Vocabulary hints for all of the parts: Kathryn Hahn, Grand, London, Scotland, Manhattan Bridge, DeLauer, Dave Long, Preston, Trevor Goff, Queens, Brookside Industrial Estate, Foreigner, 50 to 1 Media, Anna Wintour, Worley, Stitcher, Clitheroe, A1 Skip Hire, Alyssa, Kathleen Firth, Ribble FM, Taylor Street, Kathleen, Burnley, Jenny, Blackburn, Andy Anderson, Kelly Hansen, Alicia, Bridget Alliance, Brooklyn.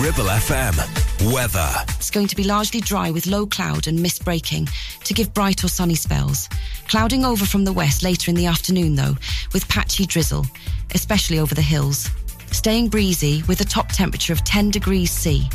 Ribble FM. Weather. It's going to be largely dry with low cloud and mist breaking to give bright or sunny spells. Clouding over from the west later in the afternoon, though, with patchy drizzle, especially over the hills. Staying breezy with a top temperature of 10 degrees C.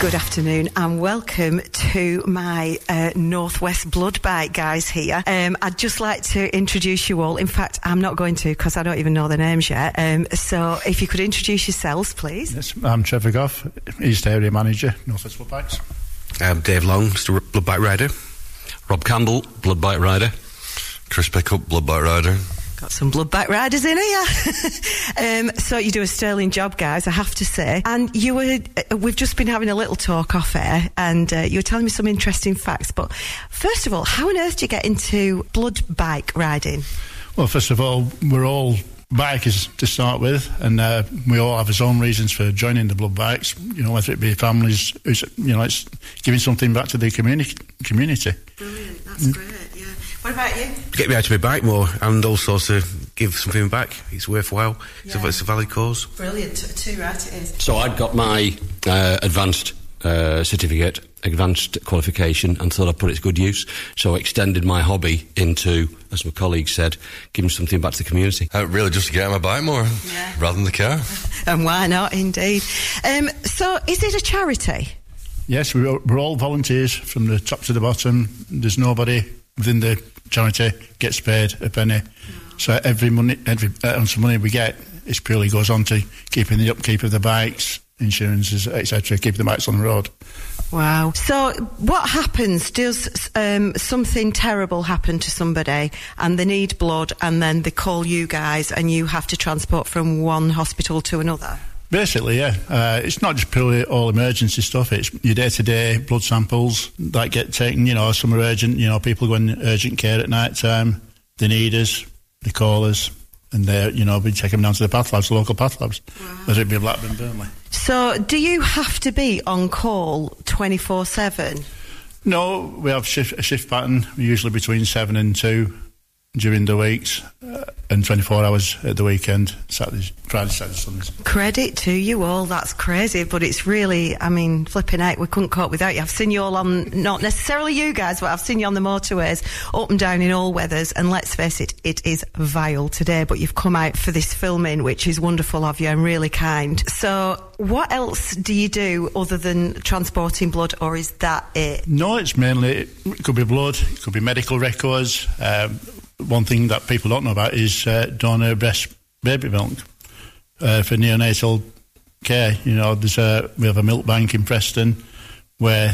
Good afternoon and welcome to my Northwest Blood Bike guys here. I'd just like to introduce you all. In fact, I'm not going to because I don't even know the names yet. So if you could introduce yourselves, please. Yes, I'm Trevor Goff, East Area Manager, Northwest Blood Bikes. I'm Dave Long, Blood Bike Rider. Rob Campbell, Blood Bike Rider. Chris Pickup, Blood Bike Rider. Got some blood bike riders in here. So you do a sterling job, guys, I have to say. And you were, we've just been having a little talk off air, and you were telling me some interesting facts. But first of all, how on earth do you get into blood bike riding? Well, first of all, we're all bikers to start with, and we all have our own reasons for joining the blood bikes. You know, whether it be families, it's, you know, it's giving something back to the community. Brilliant, that's great. What about you? Get me out of my bike more, and also to give something back. It's worthwhile. Yeah. It's a valid cause. Brilliant. Too right it is. So I'd got my advanced certificate, advanced qualification, and thought I'd put it to good use. So I extended my hobby into, as my colleague said, giving something back to the community. Really just to get on my bike more, yeah, rather than the car. And why not, indeed. So is it a charity? Yes, we're all volunteers from the top to the bottom. There's nobody within the charity gets paid a penny. So every ounce of money we get, it purely goes on to keeping the upkeep of the bikes, insurances, etc., keeping the bikes on the road. Wow. So what happens? Does something terrible happen to somebody and they need blood and then they call you guys and you have to transport from one hospital to another? Basically, yeah. It's not just purely all emergency stuff. It's your day-to-day blood samples that get taken, you know, some are urgent, you know, people go in urgent care at night time. They need us, they call us, and they, you know, we take them down to the path labs, the local path labs, wow. Whether it be Blackburn, Burnley. So do you have to be on call 24/7? No, we have a shift pattern, usually between 7 and 2 during the weeks, and 24 hours at the weekend, Saturdays, Fridays, Saturdays, Sundays. Credit to you all, that's crazy, but it's really, I mean, flipping out, we couldn't cope without you. I've seen you all on, not necessarily you guys, but I've seen you on the motorways, up and down in all weathers, and let's face it, it is vile today, but you've come out for this filming, which is wonderful of you and really kind. So what else do you do other than transporting blood, or is that it? No, it's mainly, it could be blood, it could be medical records. One thing that people don't know about is donor breast baby milk for neonatal care. You know, there's we have a milk bank in Preston where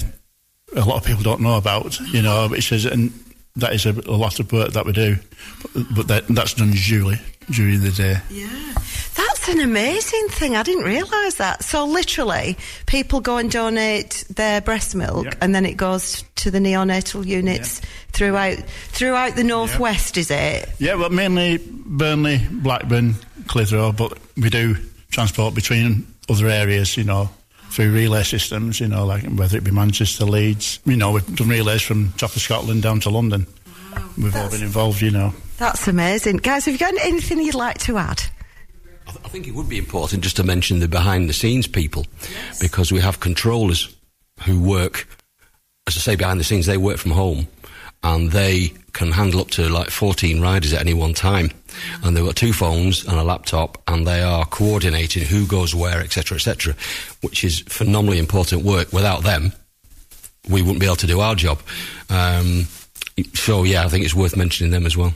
a lot of people don't know about, you know, which is, and that is a lot of work that we do, but that's done usually during the day. Yeah, that's an amazing thing. I didn't realise that. So literally, people go and donate their breast milk, yeah. And then it goes to the neonatal units, yeah. throughout the northwest, yeah. Is it? Yeah, well, mainly Burnley, Blackburn, Clitheroe, but we do transport between other areas, you know, through relay systems, you know, like whether it be Manchester, Leeds. You know, we've done relays from top of Scotland down to London. Wow, we've all been involved, you know. That's amazing. Guys, have you got anything you'd like to add? I think it would be important just to mention the behind-the-scenes people, yes. Because we have controllers who work, as I say, behind the scenes. They work from home, and they can handle up to, like, 14 riders at any one time. Mm-hmm. And they've got two phones and a laptop, and they are coordinating who goes where, etc., etc., which is phenomenally important work. Without them, we wouldn't be able to do our job. So, yeah, I think it's worth mentioning them as well.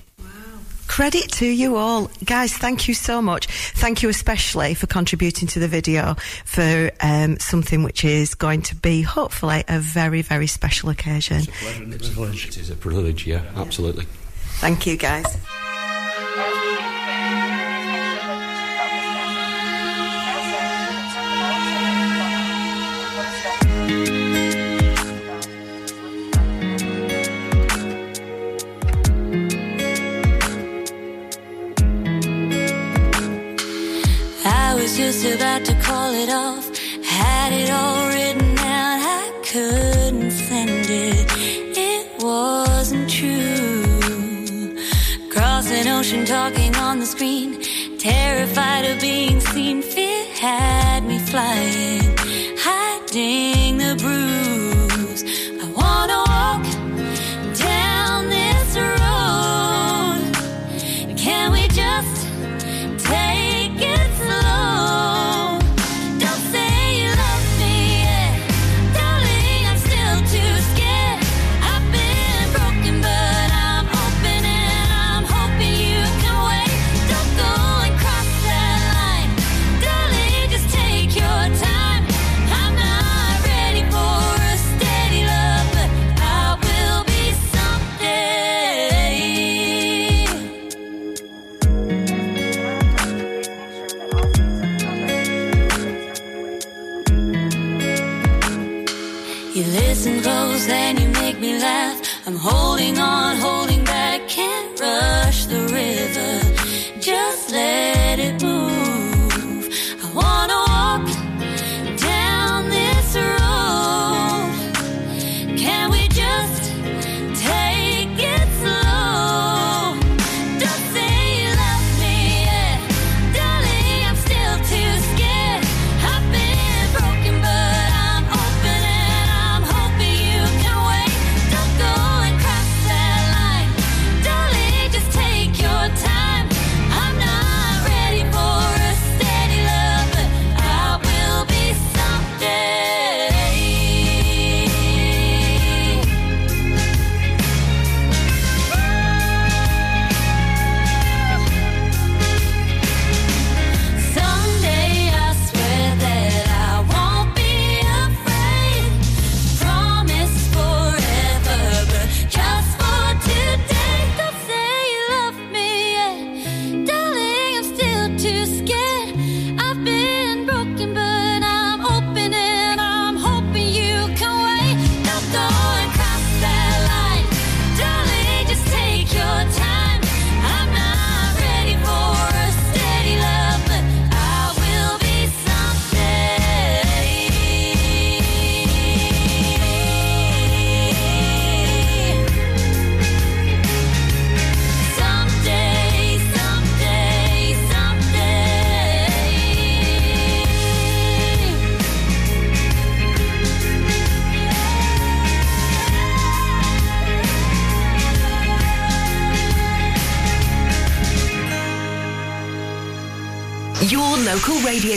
Credit to you all. Guys, thank you so much. Thank you especially for contributing to the video for something which is going to be, hopefully, a very, very special occasion. It's a pleasure and a privilege. It is a privilege, yeah, yeah. Absolutely. Thank you, guys. Just about to call it off, had it all written out, I couldn't send it, it wasn't true. Cross an ocean talking on the screen, terrified of being seen, fear had me flying, hiding the bruise. I wanna walk down this road, can we just take then you make me laugh. I'm holding on, holding back, can't rush the river, just let it move. I wanna walk down this road, can we just take it slow? Don't say you love me yet, darling, I'm still too scared. I've been broken but I'm open and I'm time. I'm not ready for local radio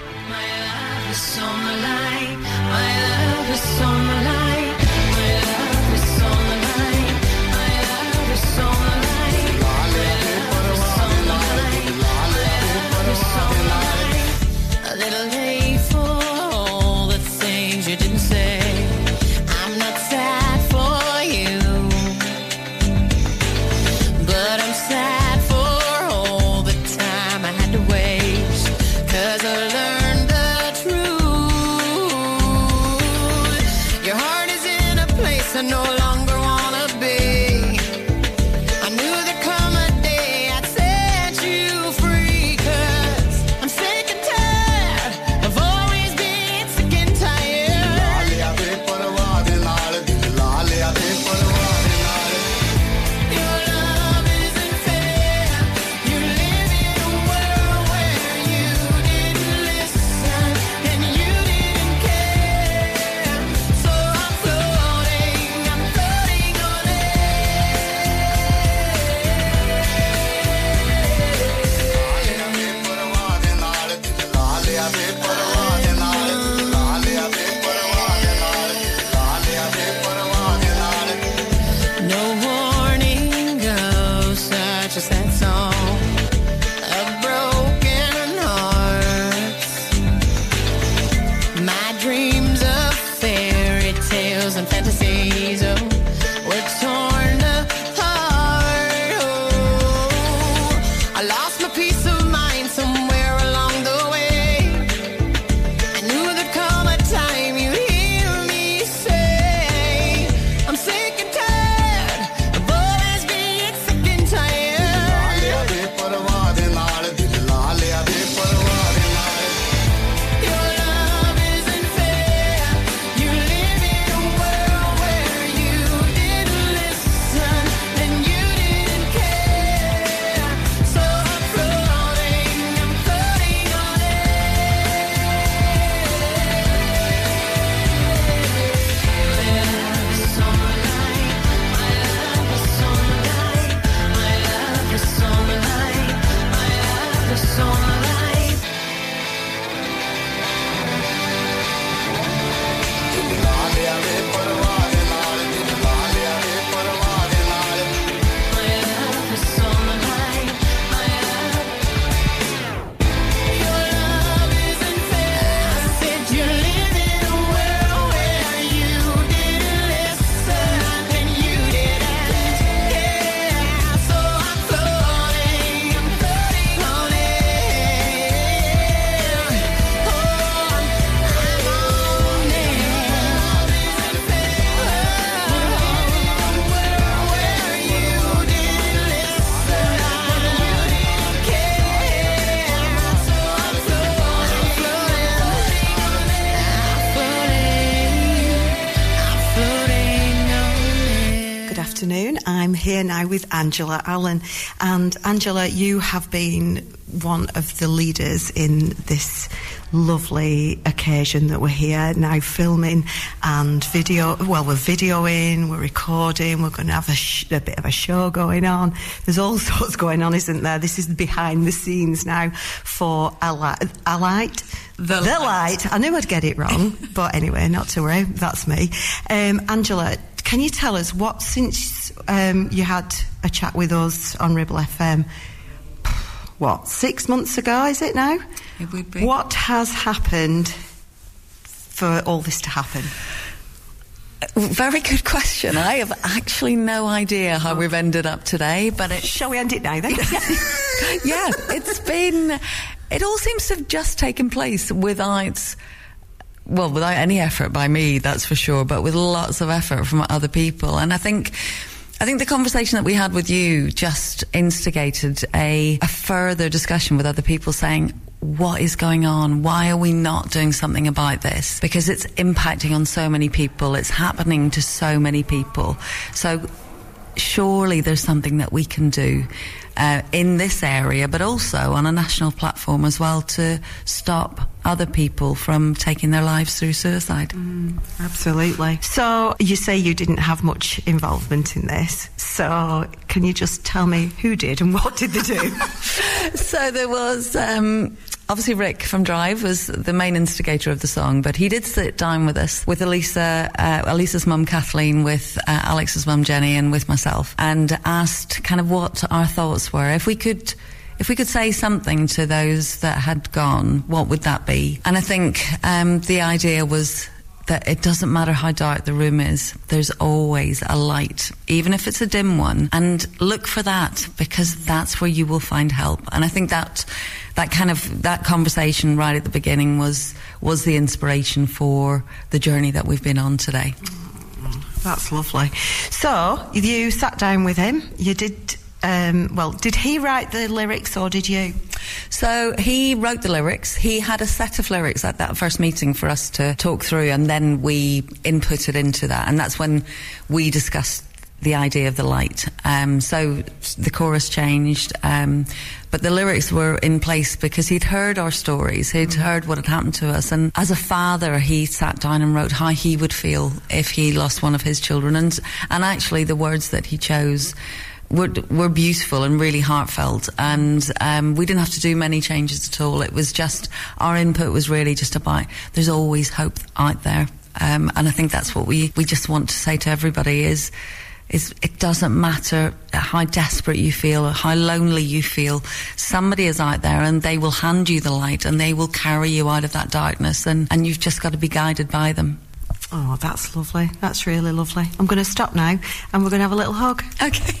My love is on the line. My love is on the line. My love is on the line. My love is on the line. My love is on the line. My love is on the line. A little late for all the things you didn't say. I'm not sad for you, but I'm sad. Here now with Angela Allen. And Angela, you have been one of the leaders in this lovely occasion that we're here now filming and video. Well, we're videoing, we're recording, we're going to have a bit of a show going on. There's all sorts going on, isn't there? This is behind the scenes now for Alight. The Light. I knew I'd get it wrong, but anyway, not to worry, that's me. Angela, can you tell us what, since you had a chat with us on Ribble FM, what, 6 months ago, is it now? It would be. What has happened for all this to happen? Very good question. I have actually no idea how we've ended up today, but it... Shall we end it now then? Yeah, it's been... It all seems to have just taken place without... Well, without any effort by me, that's for sure, but with lots of effort from other people. And I think the conversation that we had with you just instigated a further discussion with other people saying, what is going on? Why are we not doing something about this? Because it's impacting on so many people. It's happening to so many people. So surely there's something that we can do in this area, but also on a national platform as well, to stop other people from taking their lives through suicide. Absolutely. So you say you didn't have much involvement in this, so can you just tell me who did and what did they do? So there was obviously Rick from Drive was the main instigator of the song, but he did sit down with us, with Alyssa's mum Kathleen, with Alex's mum Jenny, and with myself, and asked kind of what our thoughts were. If we could say something to those that had gone, what would that be? And I think the idea was that it doesn't matter how dark the room is, there's always a light, even if it's a dim one. And look for that, because that's where you will find help. And I think that conversation right at the beginning was the inspiration for the journey that we've been on today. That's lovely. So you sat down with him, you did... did he write the lyrics or did you? So he wrote the lyrics. He had a set of lyrics at that first meeting for us to talk through, and then we inputted into that, and that's when we discussed the idea of the light. So the chorus changed, but the lyrics were in place because he'd heard our stories, he'd heard what had happened to us, and as a father he sat down and wrote how he would feel if he lost one of his children, and actually the words that he chose were beautiful and really heartfelt, and we didn't have to do many changes at all. It was just, our input was really just about there's always hope out there, and I think that's what we just want to say to everybody is it doesn't matter how desperate you feel or how lonely you feel, somebody is out there and they will hand you the light and they will carry you out of that darkness, and you've just got to be guided by them. Oh, that's lovely. That's really lovely. I'm going to stop now and we're going to have a little hug. Okay.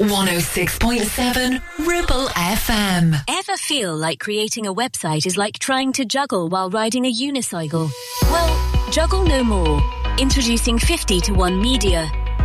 106.7 Ribble FM. Ever feel like creating a website is like trying to juggle while riding a unicycle? Well, juggle no more. Introducing 50 to 1 Media.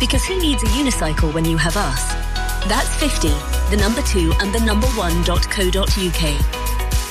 because who needs a unicycle when you have us? That's 50, the number 2 and the number 1.co.uk.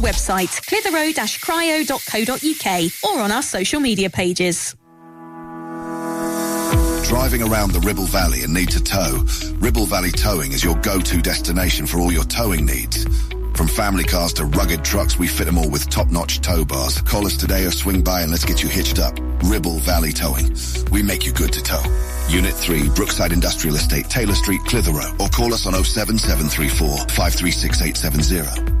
website clitheroe-cryo.co.uk or on our social media pages. Driving around the Ribble Valley and need to tow? Ribble Valley Towing is your go-to destination for all your towing needs. From family cars to rugged trucks, we fit them all with top-notch tow bars. Call us today or swing by and let's get you hitched up. Ribble Valley Towing. We make you good to tow. Unit 3, Brookside Industrial Estate, Taylor Street, Clitheroe. Or call us on 07734 536870.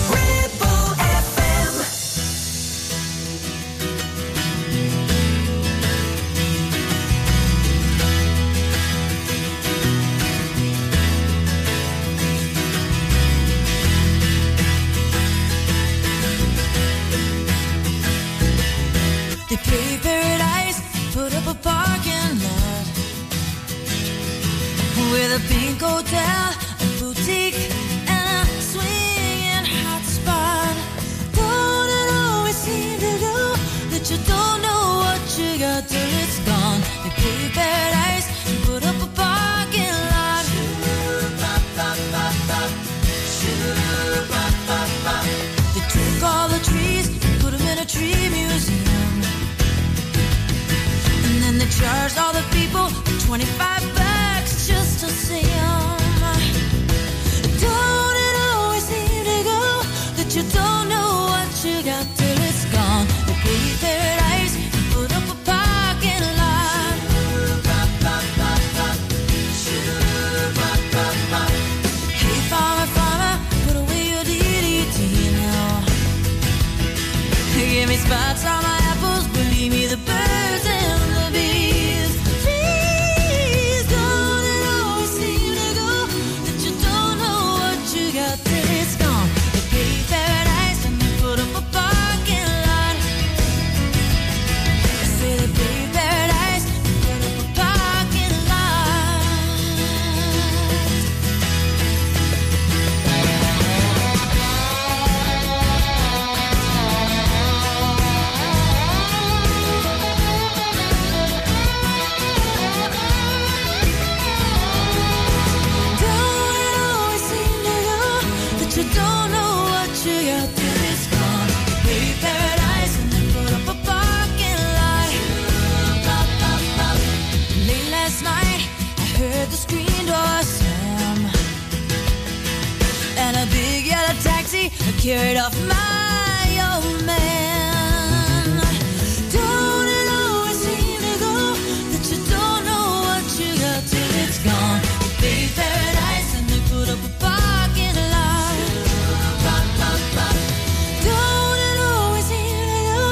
They paved paradise, put up a parking lot with a pink hotel, a boutique, and a swinging hot spot. Don't it always seem to do that you don't know what you got till it's gone? They paved paradise, put up a parking lot. Shoo-ba-ba-ba-ba, shoo-ba-ba-ba. $25 just to see them. Don't it always seem to go that you don't know what you got till it's gone? They pay their lives and put up a parking lot. Hey farmer, farmer, put away your DDT now. Give me spots on my apples, believe me, the birds and the bees. Please, don't it always seem to go that you don't know what you got till it's gone? They pay paradise and they put up a parking lot. I say they pay paradise and put up a parking lot. Don't it always seem to go that you don't know what you got till it's gone? They pay paradise and they put up a parking lot. Late last night, I heard the screen door slam, and a big yellow taxi carried off my old man. Don't it always seem to go that you don't know what you got till it's gone? They pay paradise and they put up a parking lot. Don't it always seem to go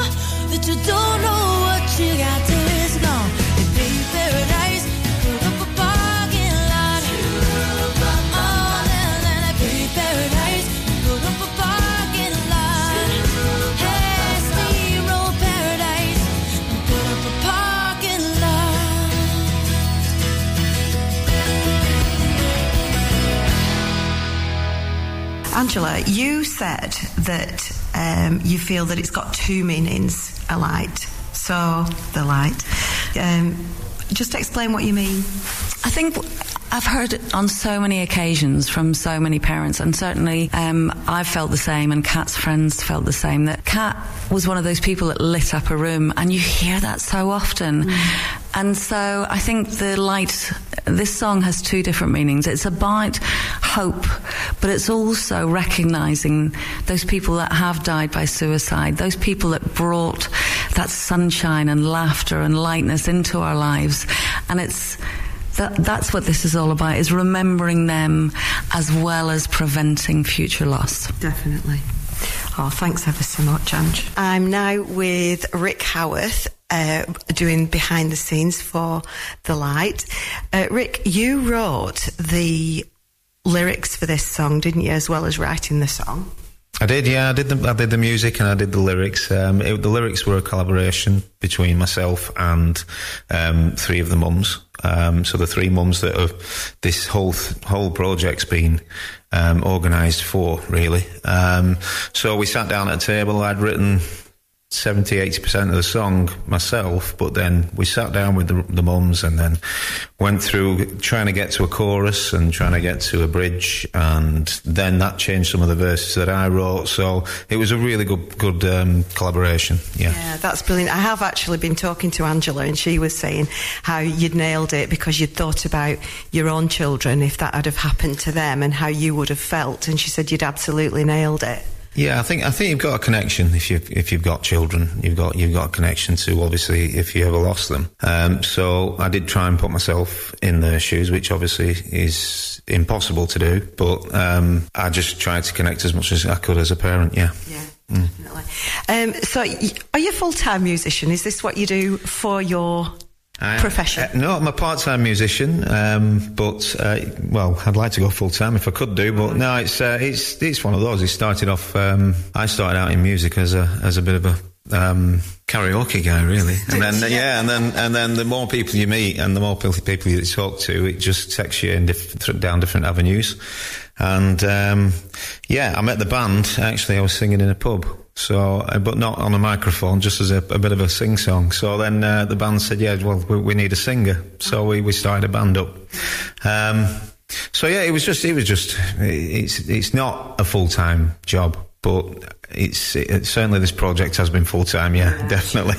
that you don't know what you got till it's gone? They pay paradise and put up a parking lot. Oh, then I pay paradise and put up a parking lot. Hey, steamroll paradise and put up a parking lot. Angela, you said that you feel that it's got two meanings, a light. So, the light. Just explain what you mean. I think I've heard it on so many occasions from so many parents, and certainly I've felt the same, and Kat's friends felt the same, that Kat was one of those people that lit up a room, and you hear that so often. And so I think the light, this song has two different meanings. It's about hope, but it's also recognising those people that have died by suicide, those people that brought that sunshine and laughter and lightness into our lives. And it's that's what this is all about, is remembering them as well as preventing future loss. Definitely. Oh, thanks ever so much, Ange. I'm now with Rick Howarth, doing behind the scenes for The Light. Rick, you wrote the lyrics for this song, didn't you, as well as writing the song? I did, yeah. I did the music and I did the lyrics. The lyrics were a collaboration between myself and three of the mums. So the three mums that have this whole project's been organised for, really. So we sat down at a table. I'd written 70-80% of the song myself, but then we sat down with the mums and then went through trying to get to a chorus and trying to get to a bridge, and then that changed some of the verses that I wrote. So it was a really good collaboration. Yeah, that's brilliant. I have actually been talking to Angela, and she was saying how you'd nailed it because you'd thought about your own children if that had have happened to them and how you would have felt, and she said you'd absolutely nailed it. Yeah, I think you've got a connection if you've got children. You've got a connection to, obviously, if you ever lost them. So I did try and put myself in their shoes, which obviously is impossible to do. But I just tried to connect as much as I could as a parent. Yeah. Yeah. Definitely. So, are you a full-time musician? Is this what you do for your profession? No, I'm a part-time musician, but I'd like to go full-time if I could do, but no, it's one of those. I started out in music as a bit of a karaoke guy, really, and then and then the more people you meet and the more people you talk to, it just takes you in down different avenues. And I met the band. Actually, I was singing in a pub. So, but not on a microphone, just as a bit of a sing-song. So then the band said, we need a singer. So we started a band up. It's not a full-time job, but it's certainly this project has been full-time, definitely.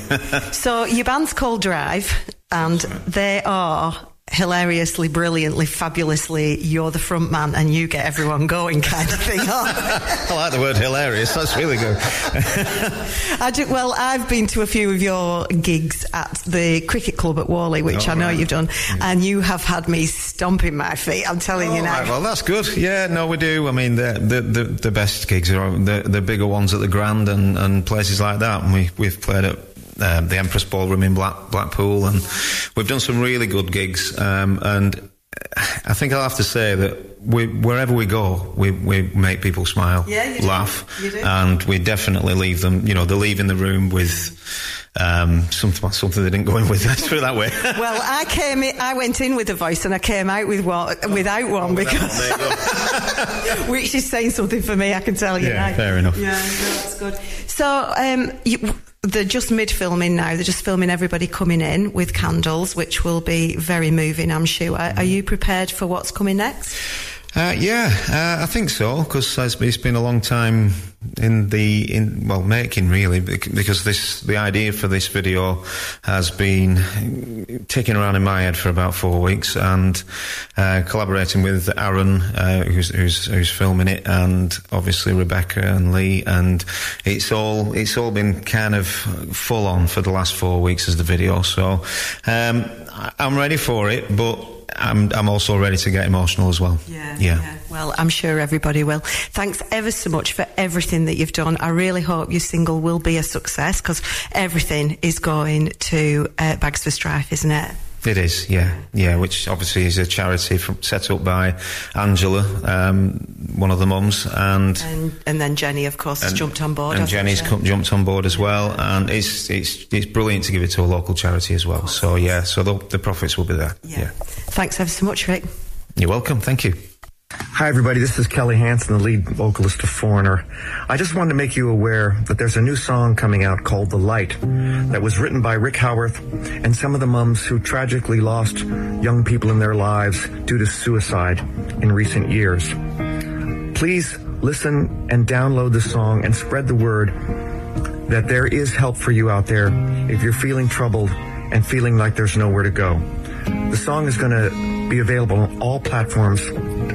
So your band's called Drive, and they are hilariously, brilliantly, fabulously, you're the front man and you get everyone going kind of thing on. I like the word hilarious. That's really good. Well, I've been to a few of your gigs at the cricket club at Worley, which I know you've done, and you have had me stomping my feet, I'm telling you now. Right, well, that's good. Yeah, no, we do. I mean, the best gigs are the bigger ones at the Grand and places like that. And we've played at the Empress Ballroom in Blackpool, and we've done some really good gigs, and I think I'll have to say that wherever we go, we make people smile, laugh, and we definitely leave them, they're leaving the room with something they didn't go in with. Let's put it that way. Well, I went in with a voice and I came out with without one because which is saying something for me, I can tell you. Yeah, fair enough. Yeah, no, that's good. So they're just mid-filming now. They're just filming everybody coming in with candles, which will be very moving, I'm sure. Are you prepared for what's coming next? I think so, because it's been a long time making, really, because the idea for this video has been ticking around in my head for about 4 weeks, and collaborating with Aaron, who's filming it, and obviously Rebecca and Lee, and it's all been kind of full on for the last 4 weeks as the video. So I'm ready for it, but I'm also ready to get emotional as well. Yeah. Well, I'm sure everybody will. Thanks ever so much for everything that you've done. I really hope your single will be a success, because everything is going to Bags for Strife, isn't it? It is, yeah, which obviously is a charity set up by Angela, one of the mums, and then Jenny, of course, has jumped on board. And Jenny's jumped on board as well, and it's brilliant to give it to a local charity as well. So so the profits will be there. Yeah. Thanks ever so much, Rick. You're welcome. Thank you. Hi everybody, this is Kelly Hansen, the lead vocalist of Foreigner. I just wanted to make you aware that there's a new song coming out called The Light that was written by Rick Howarth and some of the mums who tragically lost young people in their lives due to suicide in recent years. Please listen and download the song and spread the word that there is help for you out there if you're feeling troubled and feeling like there's nowhere to go. The song is going to be available on all platforms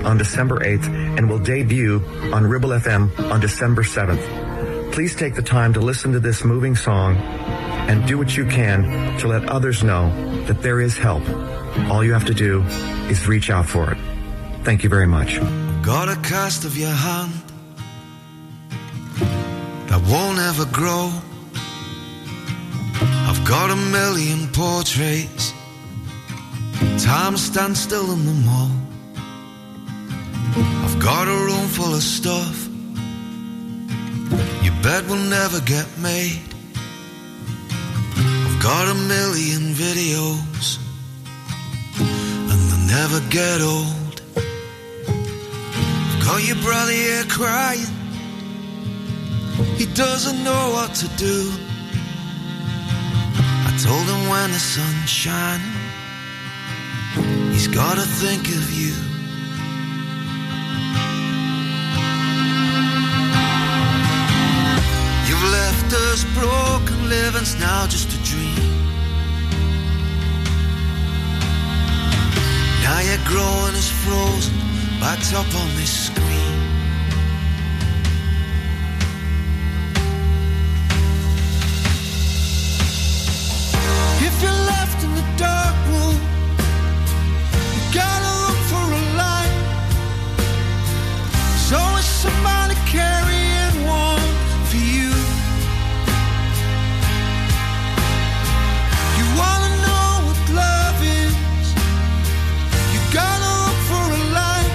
on December 8th and will debut on Ribble FM on December 7th. Please take the time to listen to this moving song and do what you can to let others know that there is help. All you have to do is reach out for it. Thank you very much. Got a cast of your hand that won't ever grow. I've got a million portraits. Time stands still in them all. I've got a room full of stuff. Your bed will never get made. I've got a million videos, and they'll never get old. I've got your brother here crying. He doesn't know what to do. I told him when the sun's shining, he's gotta think of you. Left us broken, living's now just a dream. Now you're growing as frozen, backed up on this screen. If you're left in the dark room, you gotta look for a light. So is somebody carrying one for you. Wanna know what love is, you gotta look for a light.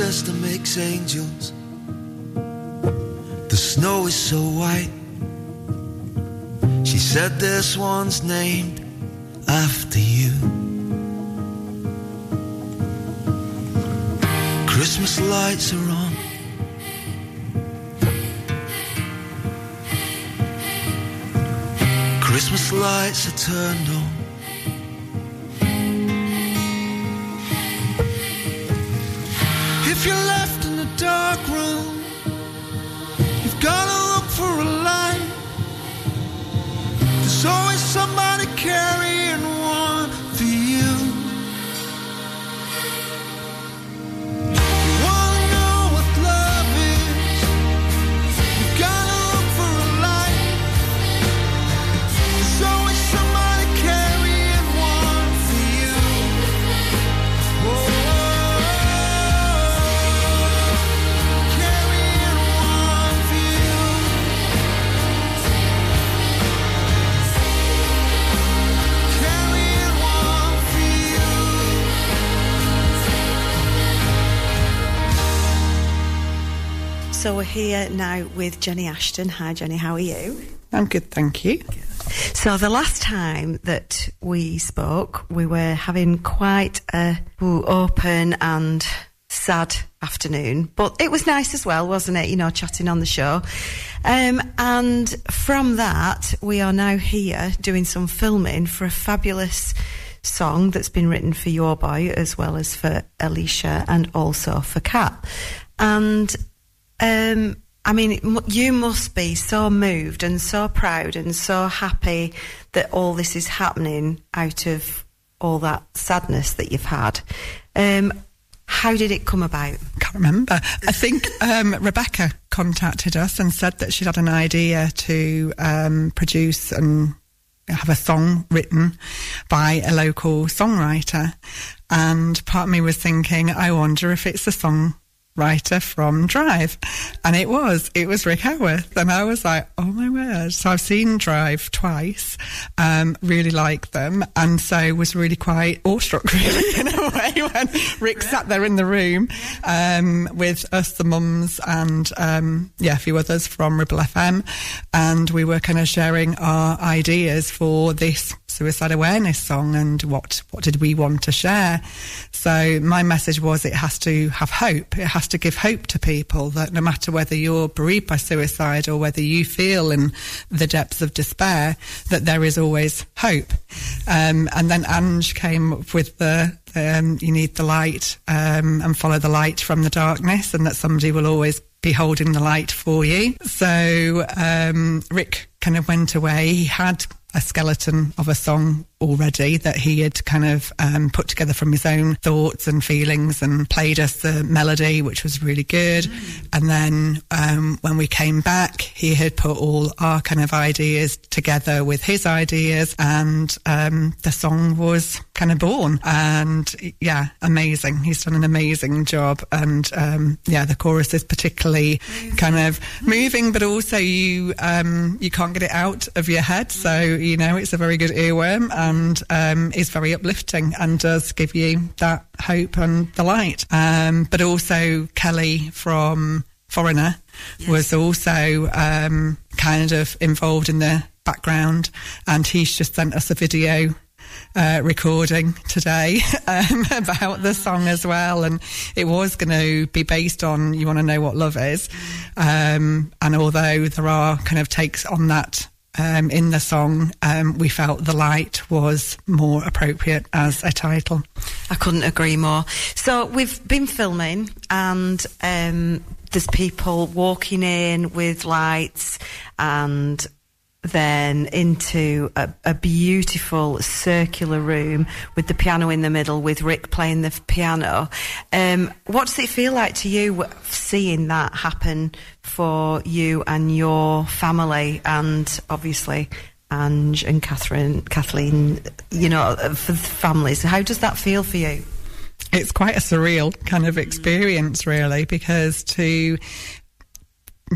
Manchester makes angels. The snow is so white. She said this one's named after you. Christmas lights are on. Christmas lights are turned on. If you're left in a dark room, you've gotta look for a light. There's always somebody carrying one for you. You wanna know what love is, you've gotta look for a light. There's always somebody carrying one for you. Whoa. So we're here now with Jenny Ashton. Hi Jenny, how are you? I'm good, thank you. So the last time that we spoke, we were having quite a open and sad afternoon, but it was nice as well, wasn't it? You know, chatting on the show. And from that, we are now here doing some filming for a fabulous song that's been written for your boy, as well as for Alicia and also for Kat. And I mean, you must be so moved and so proud and so happy that all this is happening out of all that sadness that you've had. How did it come about? Can't remember. I think Rebecca contacted us and said that she'd had an idea to produce and have a song written by a local songwriter. And part of me was thinking, I wonder if it's a song writer from Drive, and it was Rick Howarth, and I was like, oh my word. So I've seen Drive twice, really like them, and so was really quite awestruck really in a way when Rick sat there in the room with us, the mums, and a few others from Ribble FM, and we were kind of sharing our ideas for this suicide awareness song and what did we want to share. So my message was, it has to have hope, it has to give hope to people, that no matter whether you're bereaved by suicide or whether you feel in the depths of despair, that there is always hope. And then Ange came up with the you need the light, and follow the light from the darkness, and that somebody will always be holding the light for you. So Rick kind of went away. He had a skeleton of a song already that he had kind of put together from his own thoughts and feelings, and played us the melody, which was really good. And then when we came back, he had put all our kind of ideas together with his ideas, and the song was kind of born. And amazing. He's done an amazing job. And the chorus is particularly kind of moving, but also you can't get it out of your head, so you know it's a very good earworm. And is very uplifting and does give you that hope and the light. But also Kelly from Foreigner was also kind of involved in the background, and he's just sent us a video recording today about the song as well. And it was going to be based on You Want to Know What Love Is. And although there are kind of takes on that in the song, we felt The Light was more appropriate as a title. I couldn't agree more. So we've been filming, and there's people walking in with lights, and then into a beautiful circular room with the piano in the middle, with Rick playing the piano. What does it feel like to you, seeing that happen for you and your family, and obviously Ange and Kathleen, you know, for the families? How does that feel for you? It's quite a surreal kind of experience really, because to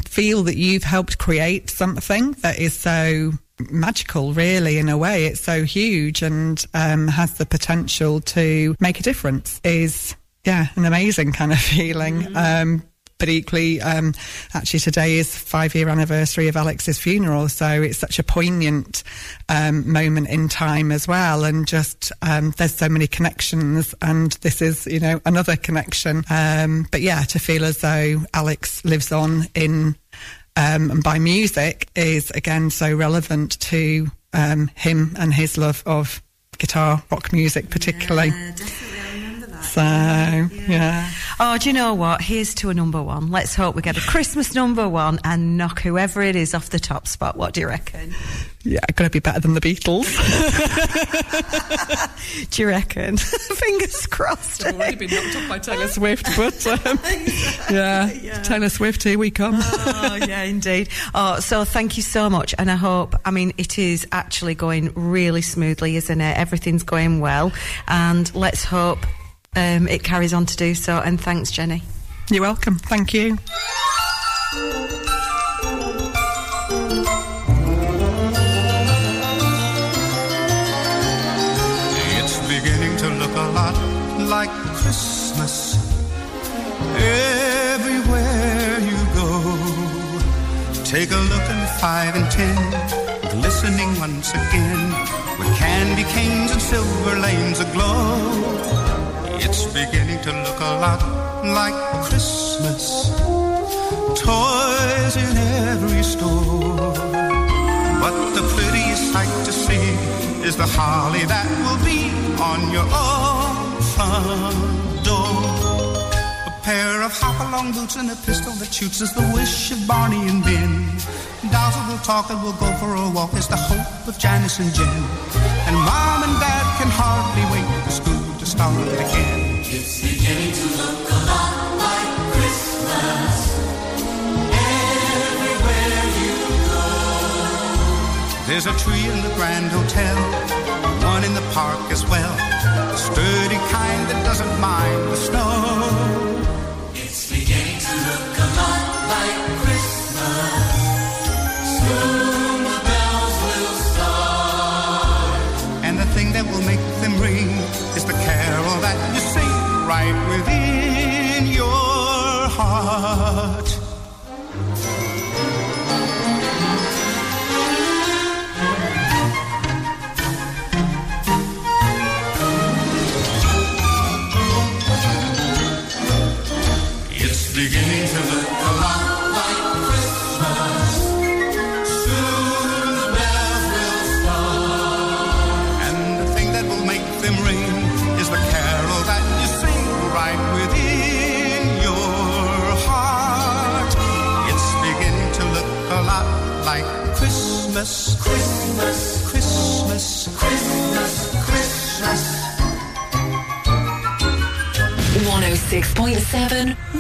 feel that you've helped create something that is so magical really, in a way. It's so huge and has the potential to make a difference, is yeah, an amazing kind of feeling. But equally, actually today is 5-year anniversary of Alex's funeral, so it's such a poignant moment in time as well. And just there's so many connections, and this is, you know, another connection. But yeah, to feel as though Alex lives on in and by music is again so relevant to him and his love of guitar, rock music particularly. Yeah, definitely. So, yeah. Oh, do you know what? Here's to a number one. Let's hope we get a Christmas number one and knock whoever it is off the top spot. What do you reckon? Yeah, gotta be better than the Beatles. Do you reckon? Fingers crossed. It's already been knocked off by Taylor Swift, but yeah, Taylor Swift, here we come. Oh, yeah, indeed. Oh, so thank you so much, and I hope, I mean, it is actually going really smoothly, isn't it? Everything's going well, and let's hope it carries on to do so. And thanks, Jenny. You're welcome. Thank you. It's beginning to look a lot like Christmas everywhere you go. Take a look at 5 and 10, glistening once again, with candy canes and silver lanes aglow. It's beginning to look a lot like Christmas. Toys in every store. But the prettiest sight to see is the holly that will be on your own front door. A pair of hop-along boots and a pistol that shoots is the wish of Barney and Ben. Dolls that will talk and will go for a walk is the hope of Janice and Jen. And Mom and Dad can hardly wait for school to start again. It's beginning to look a lot like Christmas everywhere you go. There's a tree in the Grand Hotel, one in the park as well, the sturdy kind that doesn't mind the snow. It's beginning to look a lot like Christmas. Soon the bells will start, and the thing that will make them ring is the carol that you sing right within your heart. It's beginning to look a lot like Christmas. Soon the bells will start, and the thing that will make them ring is the carol that you sing right within your heart. It's beginning to look a lot like Christmas, Christmas, Christmas, Christmas, Christmas. 106.7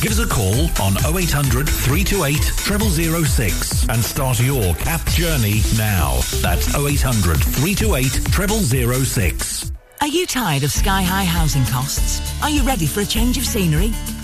Give us a call on 0800 328 0006 and start your CAP journey now. That's 0800 328 0006. Are you tired of sky-high housing costs? Are you ready for a change of scenery?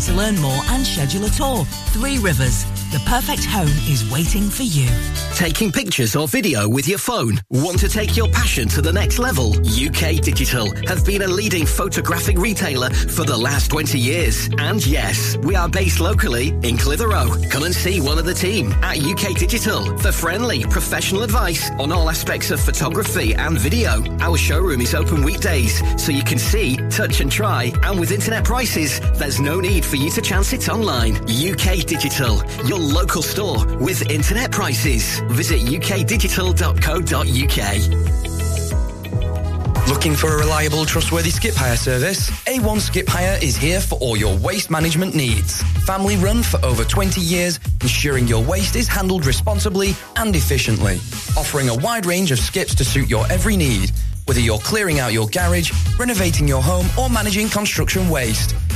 to learn more and schedule a tour. Three Rivers, the perfect home is waiting for you. Taking pictures or video with your phone? Want to take your passion to the next level? UK Digital have been a leading photographic retailer for the last 20 years. And yes, we are based locally in Clitheroe. Come and see one of the team at UK Digital for friendly, professional advice on all aspects of photography and video. Our showroom is open weekdays, so you can see, touch and try, and with internet prices, Bikes. There's no need for you to chance it online. UK Digital, your local store with internet prices. Visit ukdigital.co.uk. Looking for a reliable, trustworthy skip hire service? A1 Skip Hire is here for all your waste management needs. Family run for over 20 years, ensuring your waste is handled responsibly and efficiently. Offering a wide range of skips to suit your every need, whether you're clearing out your garage, renovating your home, or managing construction waste.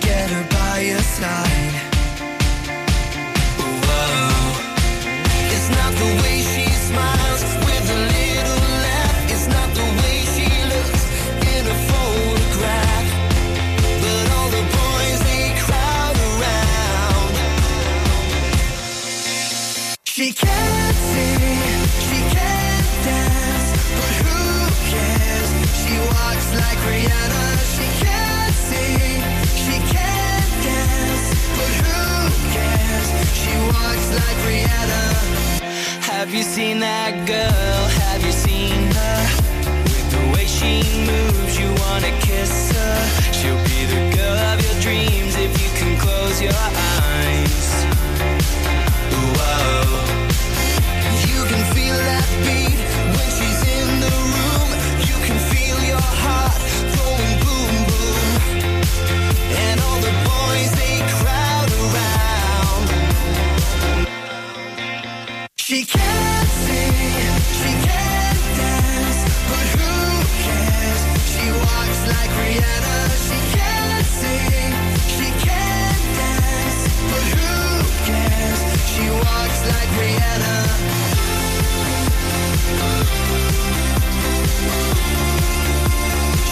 Get her by your side. Whoa. It's not the way she smiles with a little laugh. It's not the way she looks in a photograph. But all the boys, they crowd around. She can't sing, she can't dance, but who cares? She walks like Rihanna. She can't sing, she can't dance, but who cares? She walks like Rihanna. Have you seen that girl? Have you seen her? With the way she moves, you wanna kiss her. She'll be the girl of your dreams if you can close your eyes. Whoa. You can feel that beat when she's in the room. You can feel your heart going boom boom. And all the boys, they crowd around. She can't sing, she can't dance, but who cares? She walks like Rihanna. She can't sing, she can't dance, but who cares? She walks like Rihanna.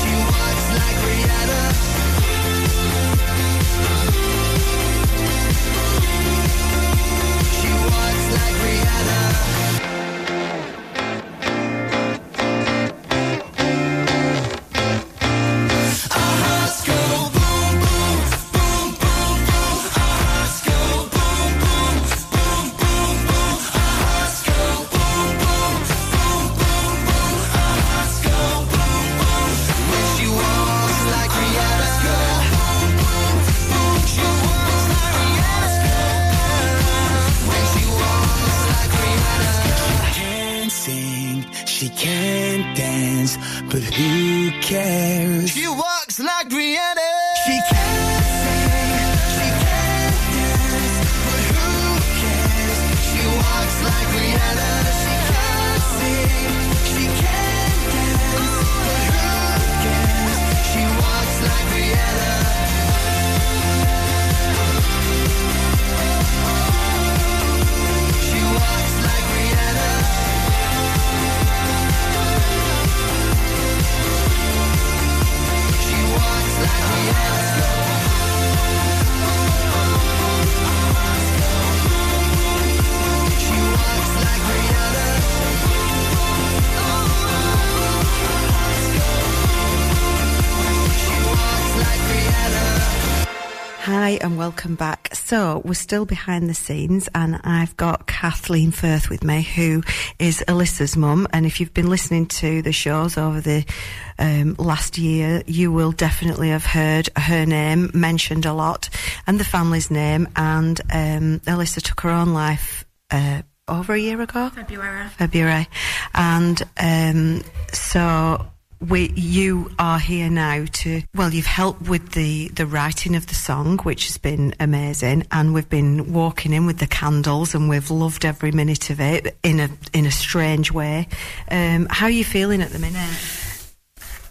She walks like Rihanna. She walks like Rihanna. And welcome back. So we're still behind the scenes and I've got Kathleen Firth with me, who is Alyssa's mum, and if you've been listening to the shows over the last year, you will definitely have heard her name mentioned a lot and the family's name. And Alyssa took her own life over a year ago, February, and so you are here now to, well, you've helped with the writing of the song, which has been amazing, and we've been walking in with the candles and we've loved every minute of it in a strange way. How are you feeling at the minute?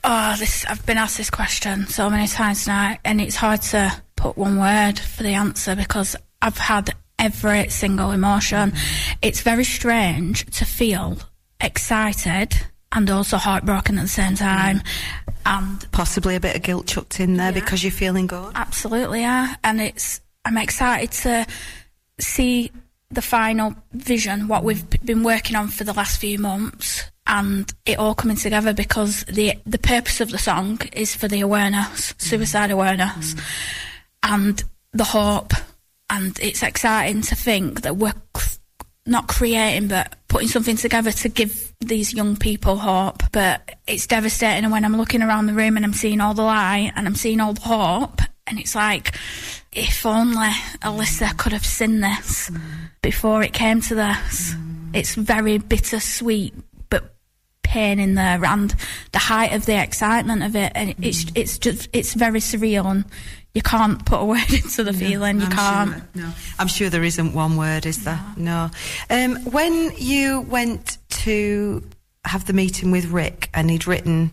Oh, this, I've been asked this question so many times now, and it's hard to put one word for the answer because I've had every single emotion. It's very strange to feel excited and also heartbroken at the same time. And possibly a bit of guilt chucked in there, yeah, because you're feeling good. Absolutely, yeah. And it's, I'm excited to see the final vision, what we've been working on for the last few months, and it all coming together, because the purpose of the song is for the awareness, suicide awareness, and the hope. And it's exciting to think that we're not creating, but putting something together to give these young people hope. But it's devastating when I'm looking around the room and I'm seeing all the light and I'm seeing all the hope, and it's like, if only Alyssa could have seen this before it came to this. It's very bittersweet, but pain in there, and the height of the excitement of it, and it's just, it's very surreal, and you can't put a word into the feeling. No, you can't. Sure, no, I'm sure there isn't one word, is there? No. When you went to have the meeting with Rick, and he'd written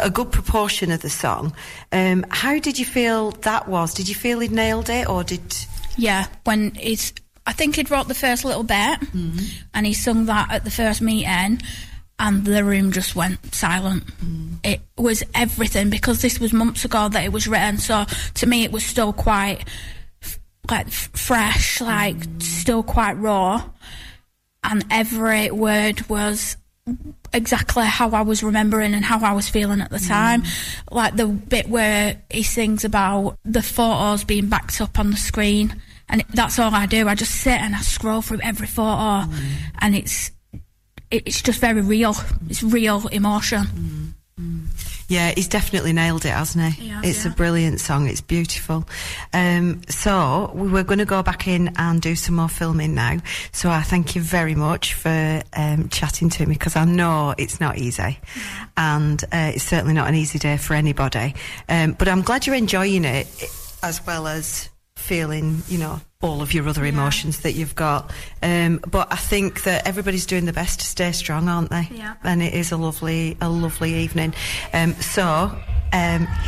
a good proportion of the song, how did you feel that was? Did you feel he'd nailed it, or did? Yeah, when he's, I think he'd wrote the first little bit, and he sung that at the first meeting, and the room just went silent. It was everything, because this was months ago that it was written, so to me it was still quite fresh, like still quite raw, and every word was exactly how I was remembering and how I was feeling at the time. Like the bit where he sings about the photos being backed up on the screen, and that's all I do, I just sit and I scroll through every photo, and it's just very real. It's real emotion. Yeah, he's definitely nailed it, hasn't he? It's a brilliant song. It's beautiful. So we were going to go back in and do some more filming now. So I thank you very much for chatting to me, because I know it's not easy, and it's certainly not an easy day for anybody. But I'm glad you're enjoying it, as well as feeling, you know, all of your other emotions that you've got. But I think that everybody's doing the best to stay strong, aren't they? Yeah. And it is a lovely evening. So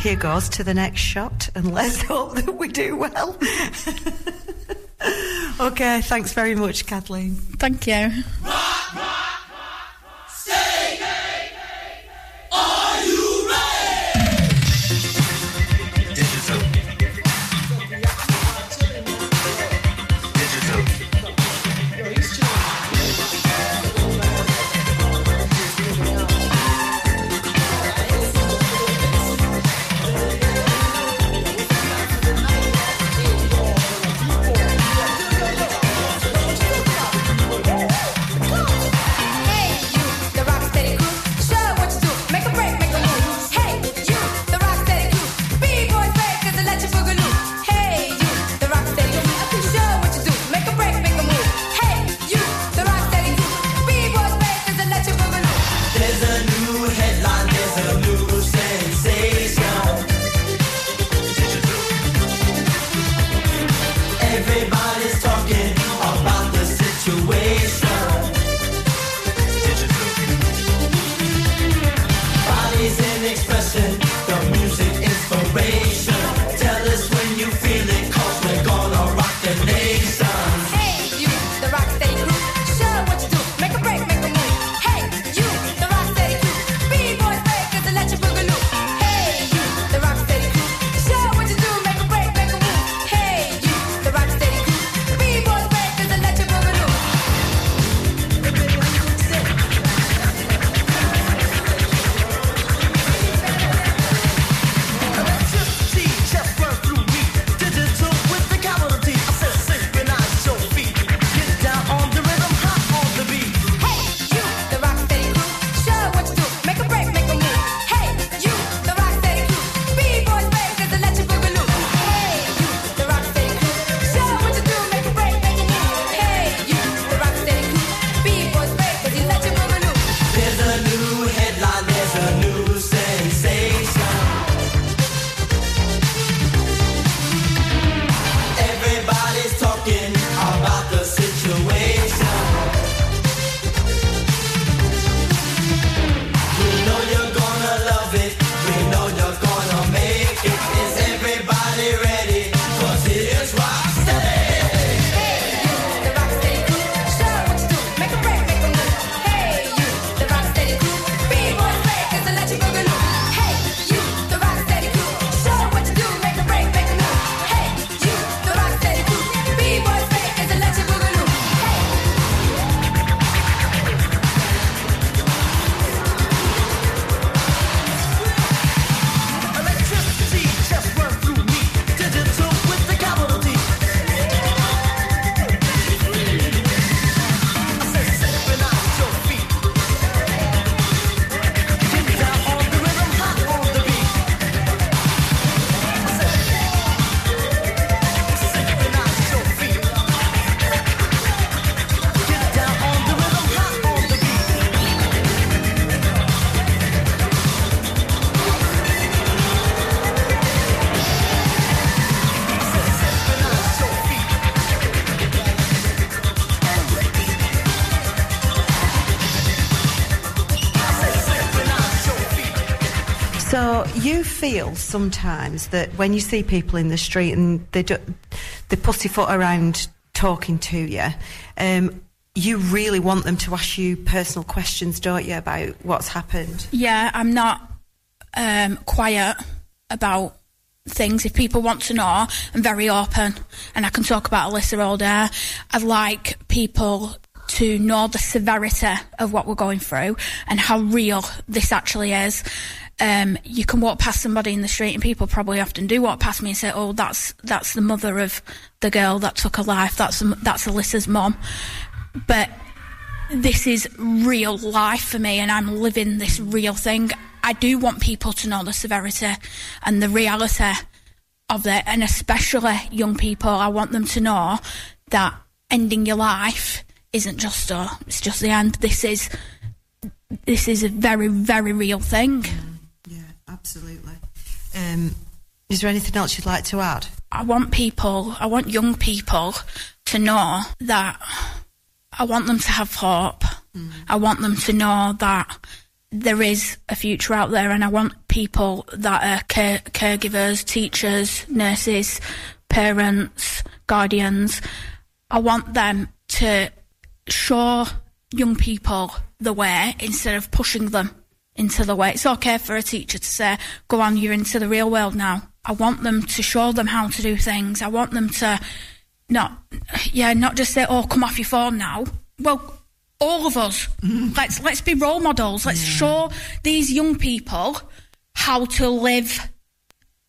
here goes to the next shot, and let's hope that we do well. Okay, thanks very much, Kathleen. Thank you. Rock, rock, rock, stay. Are you ready? Digital. So you feel sometimes that when you see people in the street and they pussyfoot around talking to you, you really want them to ask you personal questions, don't you, about what's happened? Yeah, I'm not quiet about things. If people want to know, I'm very open and I can talk about Alyssa all day. I'd like people to know the severity of what we're going through and how real this actually is. You can walk past somebody in the street, and people probably often do walk past me and say, oh, that's the mother of the girl that took her life, that's Alyssa's mum. But this is real life for me, and I'm living this real thing. I do want people to know the severity and the reality of it, and especially young people. I want them to know that ending your life isn't just it's just the end. This is a very, very real thing. Yeah, absolutely. Is there anything else you'd like to add? I want young people to know that I want them to have hope. Mm. I want them to know that there is a future out there, and I want people that are caregivers, teachers, nurses, parents, guardians. I want them to show young people the way instead of pushing them into the way. It's okay for a teacher to say, go on, you're into the real world now. I want them to show them how to do things. I want them to not just say, oh, come off your phone now. Well, all of us, let's be role models. Let's show these young people how to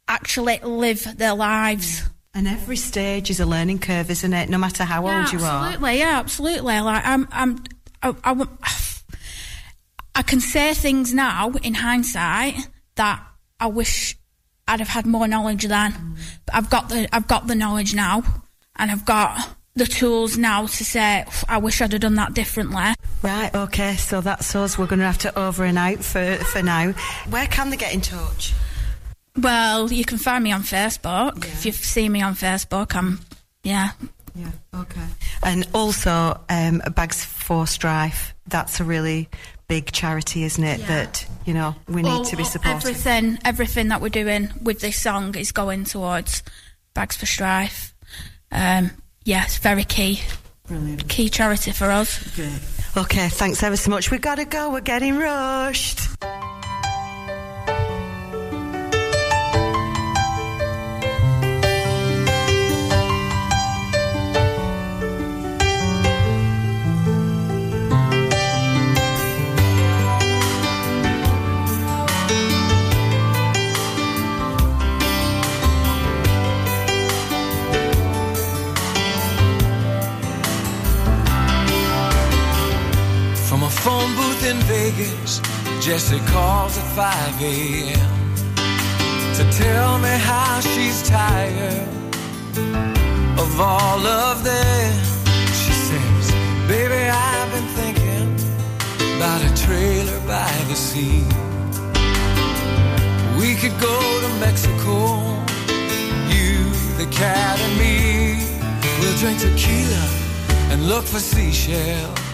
actually live their lives. Yeah. And every stage is a learning curve, isn't it? No matter how old you are. Absolutely, yeah, absolutely. Like I can say things now in hindsight that I wish I'd have had more knowledge then. Mm. But I've got the knowledge now, and I've got the tools now to say I wish I'd have done that differently. Right, okay. So that's us. We're going to have to over and out for now. Where can they get in touch? Well, you can find me on Facebook. Yeah. If you've seen me on Facebook, Yeah, okay. And also, Bags for Strife, that's a really big charity, isn't it, that, we need to be supporting. Everything that we're doing with this song is going towards Bags for Strife. It's very key. Brilliant. Key charity for us. Great. Okay, thanks ever so much. We've got to go, we're getting rushed. Phone booth in Vegas, Jessie calls at 5 a.m. to tell me how she's tired of all of them. She says, baby, I've been thinking about a trailer by the sea. We could go to Mexico, you, the cat and me. We'll drink tequila and look for seashells.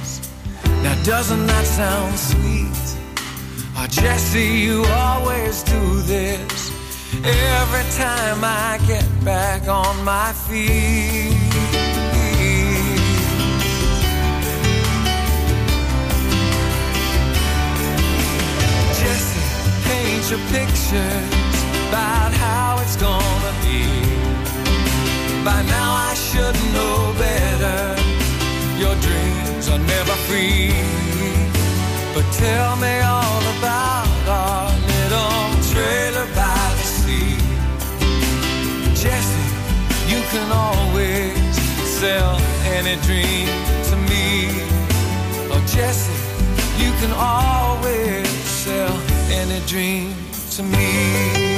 Now doesn't that sound sweet? Oh, Jessie, you always do this. Every time I get back on my feet. Jessie, paint your pictures about how it's gonna be. By now I should know better. Your dreams are never free. But tell me all about our little trailer by the sea. Jessie, you can always sell any dream to me. Oh, Jessie, you can always sell any dream to me.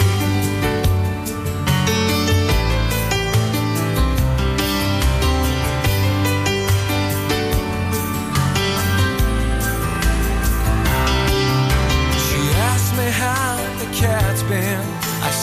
How the cat's been, I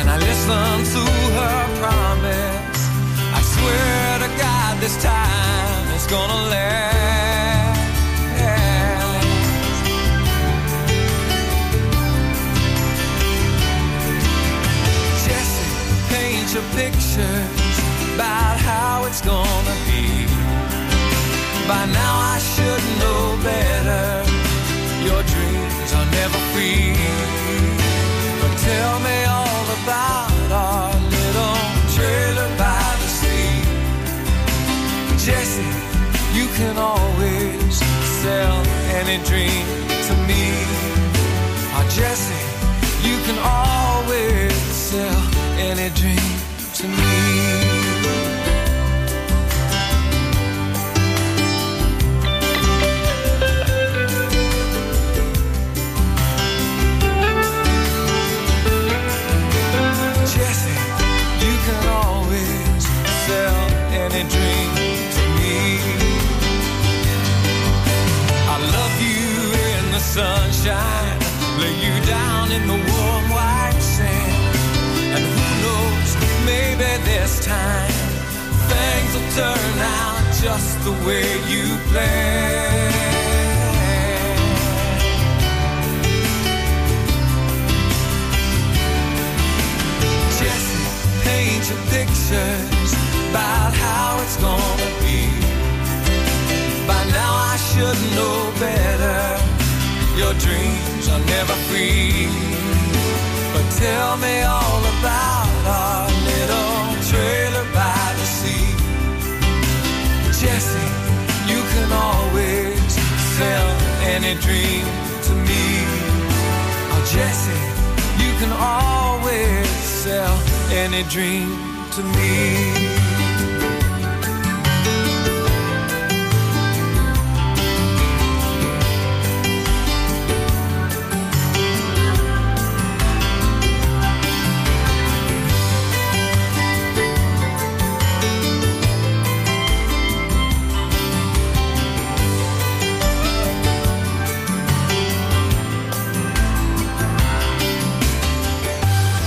And I listen to her promise, I swear to God this time it's gonna last. Your pictures about how it's gonna be. By now I should know better. Your dreams are never free. But tell me all about our little trailer by the sea. Jesse, you can always sell any dream to me. Oh, Jesse, you can always sell any dream to me. Dream to me.